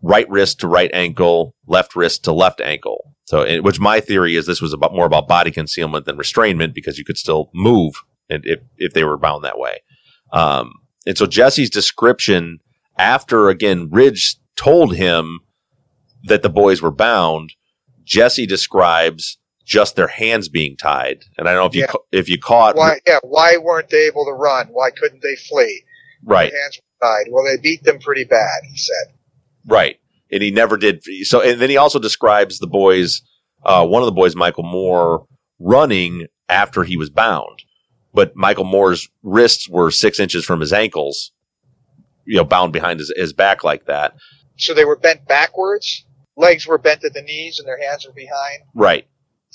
right wrist to right ankle, left wrist to left ankle. So, which my theory is this was about more about body concealment than restrainment, because you could still move and if, if they were bound that way. Um, and so Jesse's description after, again, Ridge told him that the boys were bound, Jesse describes just their hands being tied. And I don't know if yeah. you ca- if you caught. Why, yeah, why weren't they able to run? Why couldn't they flee? Right. Their hands were tied. Well, they beat them pretty bad, he said. Right. And he never did. So, and then he also describes the boys, uh, one of the boys, Michael Moore, running after he was bound. But Michael Moore's wrists were six inches from his ankles, you know, bound behind his, his back like that. So they were bent backwards. Legs were bent at the knees, and their hands were behind. Right.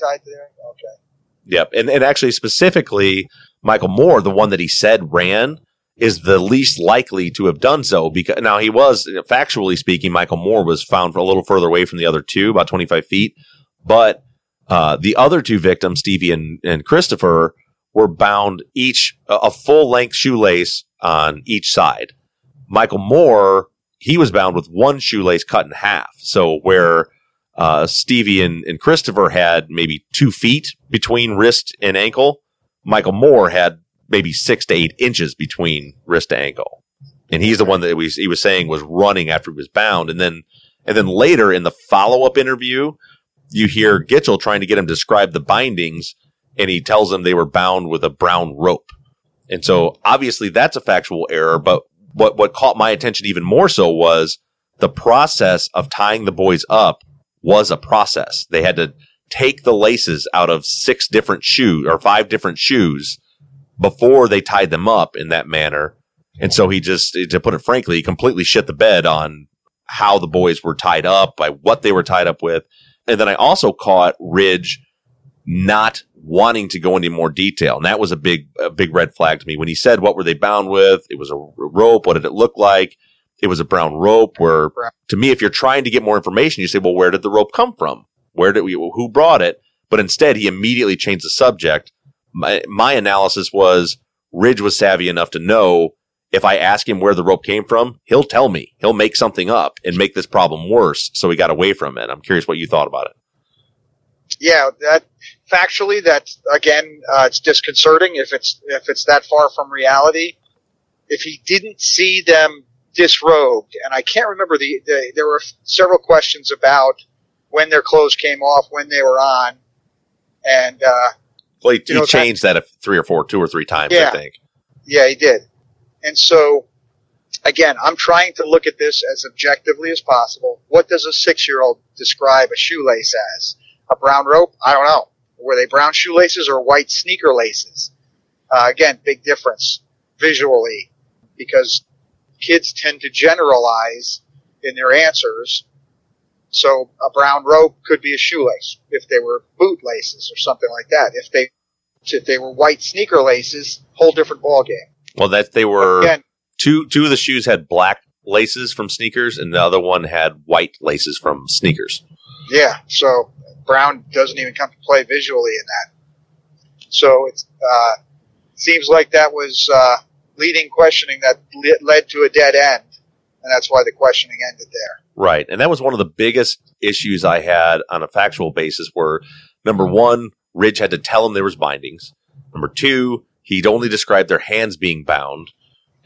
Tied there. Okay. Yep. And and actually, specifically, Michael Moore, the one that he said ran, is the least likely to have done so. Because now he was, factually speaking, Michael Moore was found a little further away from the other two, about twenty-five feet. But uh, the other two victims, Stevie and, and Christopher, were bound each a, a full-length shoelace on each side. Michael Moore, he was bound with one shoelace cut in half. So where uh, Stevie and, and Christopher had maybe two feet between wrist and ankle, Michael Moore had maybe six to eight inches between wrist to ankle. And he's the one that we, he was saying was running after he was bound. And then and then later in the follow-up interview, you hear Gitchell trying to get him to describe the bindings, and he tells him they were bound with a brown rope. And so obviously that's a factual error, but what, what caught my attention even more so was the process of tying the boys up was a process. They had to take the laces out of six different shoes or five different shoes before they tied them up in that manner. And so he just, to put it frankly, he completely shit the bed on how the boys were tied up, by what they were tied up with. And then I also caught Ridge not wanting to go into more detail. And that was a big, a big red flag to me. When he said, what were they bound with? It was a rope. What did it look like? It was a brown rope, where to me, if you're trying to get more information, you say, well, where did the rope come from? Where did we, who brought it? But instead he immediately changed the subject. My my analysis was Ridge was savvy enough to know if I ask him where the rope came from, he'll tell me. He'll make something up and make this problem worse. So we got away from it. I'm curious what you thought about it. Yeah, that factually, that's again, uh, it's disconcerting if it's if it's that far from reality. If he didn't see them disrobed, and I can't remember the, the there were several questions about when their clothes came off, when they were on, and. Uh, Well, he, you know, he changed that, that three or four, two or three times, yeah, I think. Yeah, he did. And so again, I'm trying to look at this as objectively as possible. What does a six-year-old describe a shoelace as? A brown rope? I don't know. Were they brown shoelaces or white sneaker laces? Uh, again, big difference visually, because kids tend to generalize in their answers. So a brown rope could be a shoelace if they were boot laces or something like that. If they if they were white sneaker laces, whole different ball game. Well, that they were again, two two of the shoes had black laces from sneakers, and the other one had white laces from sneakers. Yeah, so brown doesn't even come to play visually in that. So it uh, seems like that was uh, leading questioning that led to a dead end, and that's why the questioning ended there. Right, and that was one of the biggest issues I had on a factual basis, where, number one, Ridge had to tell him there was bindings. Number two, he'd only described their hands being bound.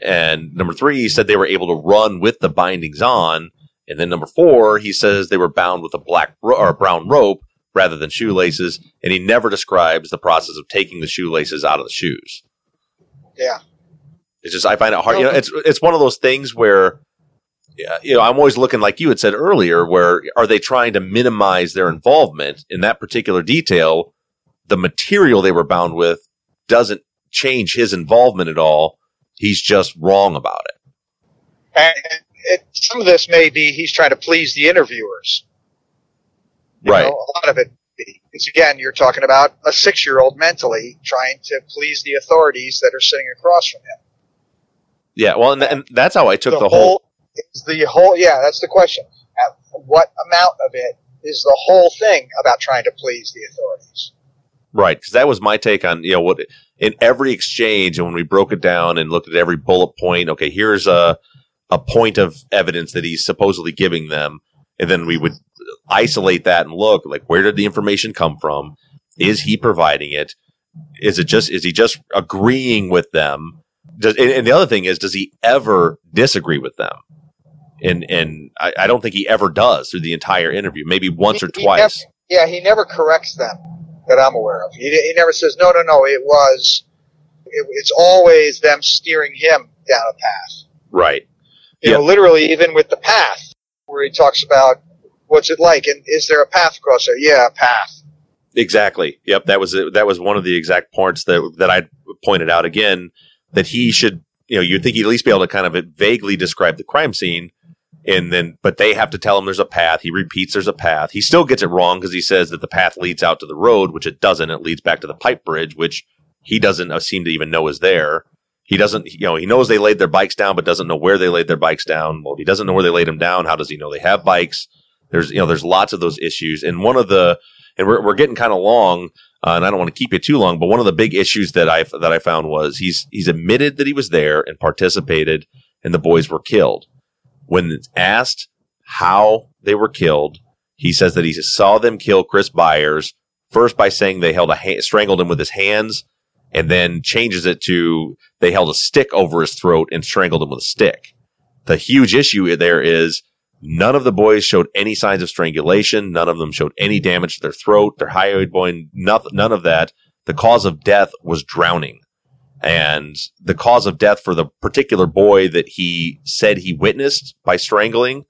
And number three, he said they were able to run with the bindings on. And then number four, he says they were bound with a black ro- or a brown rope rather than shoelaces. And he never describes the process of taking the shoelaces out of the shoes. Yeah. It's just, I find it hard. You know, it's, it's one of those things where, you know, I'm always looking, like you had said earlier, where are they trying to minimize their involvement in that particular detail? The material they were bound with doesn't change his involvement at all. He's just wrong about it. And it, some of this may be he's trying to please the interviewers. You right. know, a lot of it is, again, you're talking about a six-year-old mentally trying to please the authorities that are sitting across from him. Yeah, well, and, and that's how I took the, the whole... whole is the whole, yeah, that's the question. At what amount of it is the whole thing about trying to please the authorities? Right, because that was my take on, you know, what in every exchange, and when we broke it down and looked at every bullet point, okay, here's a a point of evidence that he's supposedly giving them, and then we would isolate that and look, like, where did the information come from? Is he providing it? Is it just, is he just agreeing with them? Does, and, and the other thing is, does he ever disagree with them? And and I, I don't think he ever does through the entire interview, maybe once he, or twice. He never, yeah, he never corrects them. That I'm aware of. He, he never says, no, no, no, it was, it, it's always them steering him down a path. Right. You yep. know, literally, even with the path, where he talks about what's it like, and is there a path across there? Yeah, a path. Exactly. Yep, that was that was one of the exact points that, that I pointed out again, that he should, you know, you'd think he'd at least be able to kind of vaguely describe the crime scene, and then, but they have to tell him there's a path. He repeats there's a path. He still gets it wrong because he says that the path leads out to the road, which it doesn't. It leads back to the pipe bridge, which he doesn't seem to even know is there. He doesn't, you know, he knows they laid their bikes down, but doesn't know where they laid their bikes down. Well, he doesn't know where they laid them down. How does he know they have bikes? There's, you know, there's lots of those issues. And one of the, and we're we're getting kind of long, uh, and I don't want to keep you too long, but one of the big issues that I that I found was he's he's admitted that he was there and participated, and the boys were killed. When asked how they were killed, he says that he saw them kill Chris Byers first by saying they held a ha- strangled him with his hands, and then changes it to they held a stick over his throat and strangled him with a stick. The huge issue there is none of the boys showed any signs of strangulation. None of them showed any damage to their throat, their hyoid bone, nothing, none of that. The cause of death was drowning. And the cause of death for the particular boy that he said he witnessed by strangling,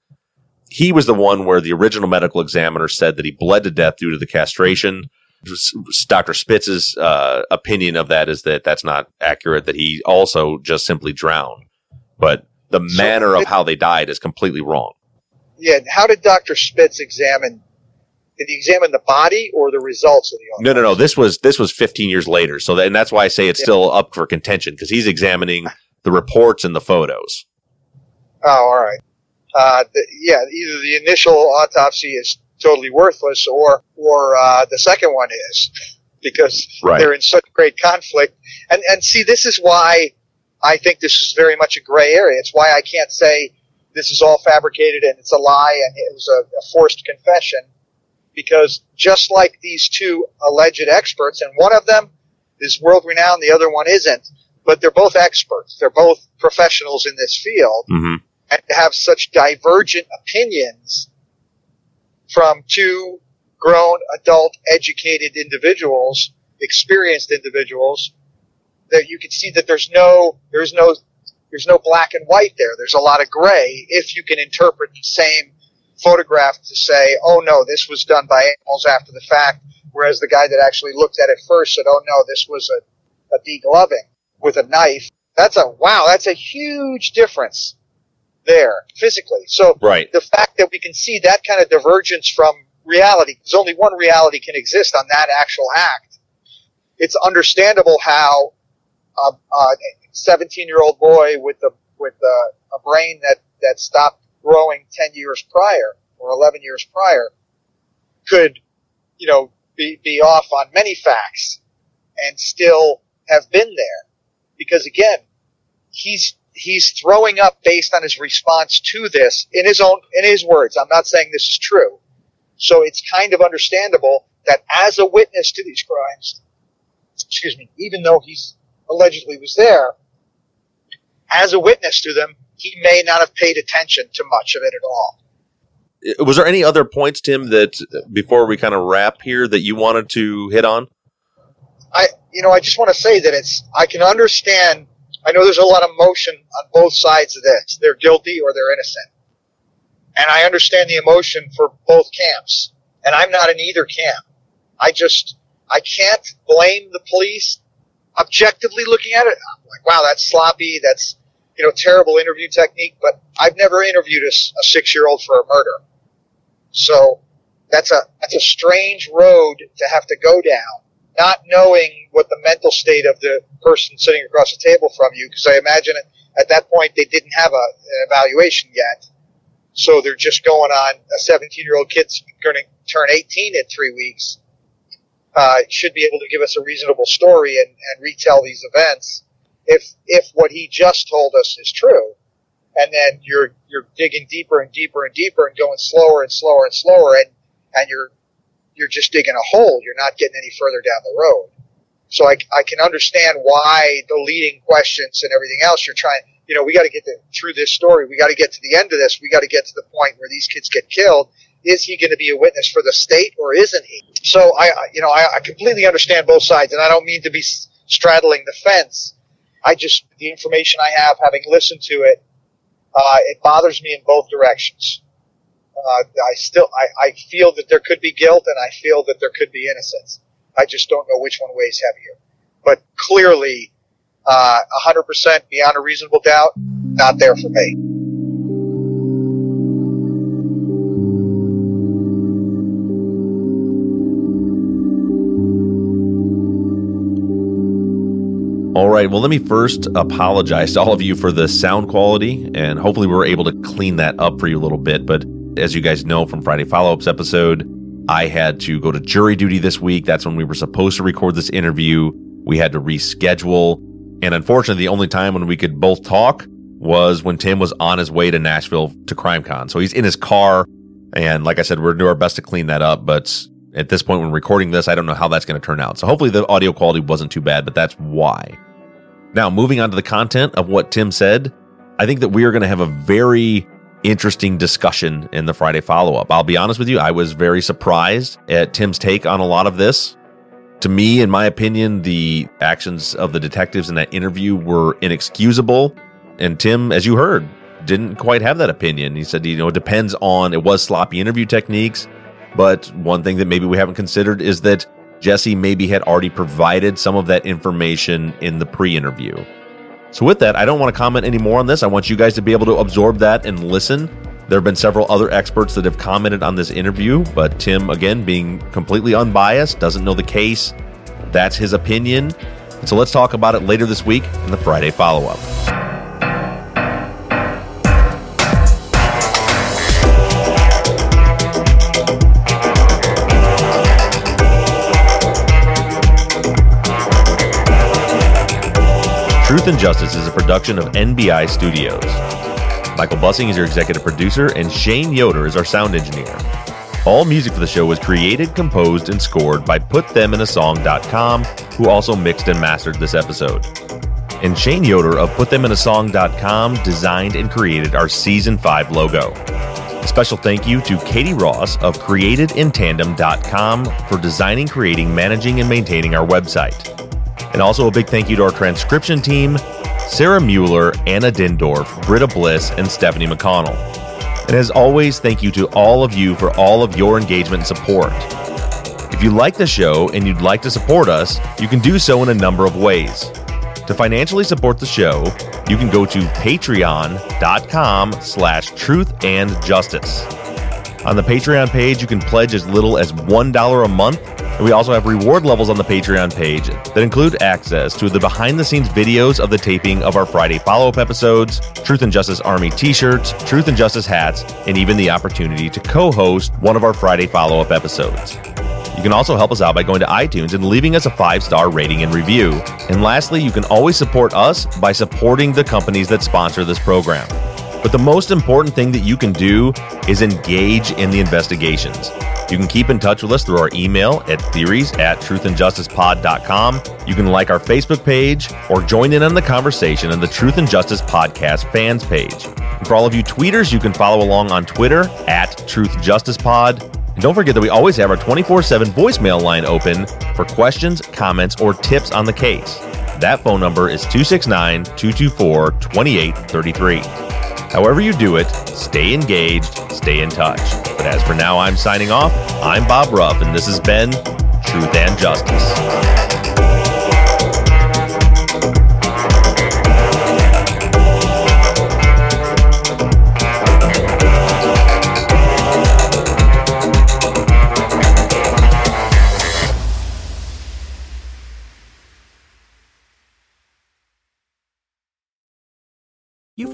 he was the one where the original medical examiner said that he bled to death due to the castration. Doctor Spitz's uh, opinion of that is that that's not accurate, that he also just simply drowned. But the so manner it, of how they died is completely wrong. Yeah. How did Doctor Spitz examine? Did he examine the body or the results of the autopsy? No, no, no. This was this was fifteen years later. So that, and that's why I say it's yeah. still up for contention, because he's examining the reports and the photos. Oh, all right. Uh, the, yeah, either the initial autopsy is totally worthless, or or uh, the second one is, because right. they're in such great conflict. And and see, this is why I think this is very much a gray area. It's why I can't say this is all fabricated and it's a lie and it was a, a forced confession. Because just like these two alleged experts, and one of them is world-renowned, the other one isn't, but they're both experts. They're both professionals in this field, mm-hmm. and to have such divergent opinions from two grown, adult, educated individuals, experienced individuals, that you can see that there's no, there's no there's no black and white there. There's a lot of gray if you can interpret the same photograph to say, oh, no, this was done by animals after the fact, whereas the guy that actually looked at it first said, oh, no, this was a, a degloving with a knife. That's a, wow, that's a huge difference there physically. So right. The fact that we can see that kind of divergence from reality, because only one reality can exist on that actual act, it's understandable how a, a seventeen-year-old boy with a, with a, a brain that, that stopped growing ten years prior or eleven years prior could, you know, be, be off on many facts and still have been there. Because again, he's, he's throwing up based on his response to this in his own, in his words. I'm not saying this is true. So it's kind of understandable that as a witness to these crimes, excuse me, even though he's allegedly was there, as a witness to them, he may not have paid attention to much of it at all. Was there any other points, Tim, that before we kind of wrap here that you wanted to hit on? I, you know, I just want to say that it's, I can understand, I know there's a lot of emotion on both sides of this. They're guilty or they're innocent. And I understand the emotion for both camps. And I'm not in either camp. I just, I can't blame the police. Objectively looking at it, I'm like, wow, that's sloppy. That's, you know, terrible interview technique, but I've never interviewed a, a six-year-old for a murder. So that's a, that's a strange road to have to go down, not knowing what the mental state of the person sitting across the table from you, because I imagine at that point they didn't have a, an evaluation yet. So they're just going on a seventeen-year-old kid's going to turn eighteen in three weeks. Uh, should be able to give us a reasonable story and, and retell these events. If if what he just told us is true, and then you're you're digging deeper and deeper and deeper and going slower and slower and slower, and, and you're you're just digging a hole. You're not getting any further down the road. So I, I can understand why the leading questions and everything else you're trying, you know, we got to get the, through this story. We got to get to the end of this. We got to get to the point where these kids get killed. Is he going to be a witness for the state or isn't he? So I, you know, I, I completely understand both sides, and I don't mean to be straddling the fence. I just, the information I have, having listened to it, uh, it bothers me in both directions. Uh, I still, I, I feel that there could be guilt, and I feel that there could be innocence. I just don't know which one weighs heavier. But clearly, uh, one hundred percent beyond a reasonable doubt, not there for me. All right, well, let me first apologize to all of you for the sound quality, and hopefully we're able to clean that up for you a little bit. But as you guys know from Friday Follow-Ups episode, I had to go to jury duty this week. That's when we were supposed to record this interview. We had to reschedule. And unfortunately, the only time when we could both talk was when Tim was on his way to Nashville to CrimeCon. So he's in his car, and like I said, we're doing our best to clean that up, but at this point when recording this, I don't know how that's going to turn out. So hopefully the audio quality wasn't too bad, but that's why. Now, moving on to the content of what Tim said, I think that we are going to have a very interesting discussion in the Friday follow-up. I'll be honest with you, I was very surprised at Tim's take on a lot of this. To me, in my opinion, the actions of the detectives in that interview were inexcusable. And Tim, as you heard, didn't quite have that opinion. He said, you know, it depends on, it was sloppy interview techniques. But one thing that maybe we haven't considered is that Jesse maybe had already provided some of that information in the pre-interview. So with that, I don't want to comment any more on this. I want you guys to be able to absorb that and listen. There have been several other experts that have commented on this interview, but Tim, again, being completely unbiased, doesn't know the case. That's his opinion. So let's talk about it later this week in the Friday follow-up. Truth and Justice is a production of N B I Studios. Michael Bussing is your executive producer, and Shane Yoder is our sound engineer. All music for the show was created, composed, and scored by Put Them In A Song dot com, who also mixed and mastered this episode. And Shane Yoder of Put Them In A Song dot com designed and created our Season five logo. A special thank you to Katie Ross of Created In Tandem dot com for designing, creating, managing, and maintaining our website. And also a big thank you to our transcription team, Sarah Mueller, Anna Dindorf, Britta Bliss, and Stephanie McConnell. And as always, thank you to all of you for all of your engagement and support. If you like the show and you'd like to support us, you can do so in a number of ways. To financially support the show, you can go to patreon.com slash truth and justice. On the Patreon page, you can pledge as little as one dollar a month, and we also have reward levels on the Patreon page that include access to the behind-the-scenes videos of the taping of our Friday follow-up episodes, Truth and Justice Army t-shirts, Truth and Justice hats, and even the opportunity to co-host one of our Friday follow-up episodes. You can also help us out by going to iTunes and leaving us a five-star rating and review. And lastly, you can always support us by supporting the companies that sponsor this program. But the most important thing that you can do is engage in the investigations. You can keep in touch with us through our email at theories at truth and justice pod dot com. You can like our Facebook page or join in on the conversation on the Truth and Justice Podcast fans page. And for all of you tweeters, you can follow along on Twitter at truth justice pod. And don't forget that we always have our twenty-four seven voicemail line open for questions, comments, or tips on the case. That phone number is two six nine, two two four, two eight three three. However you do it, stay engaged, stay in touch. But as for now, I'm signing off. I'm Bob Ruff, and this has been Truth and Justice. You've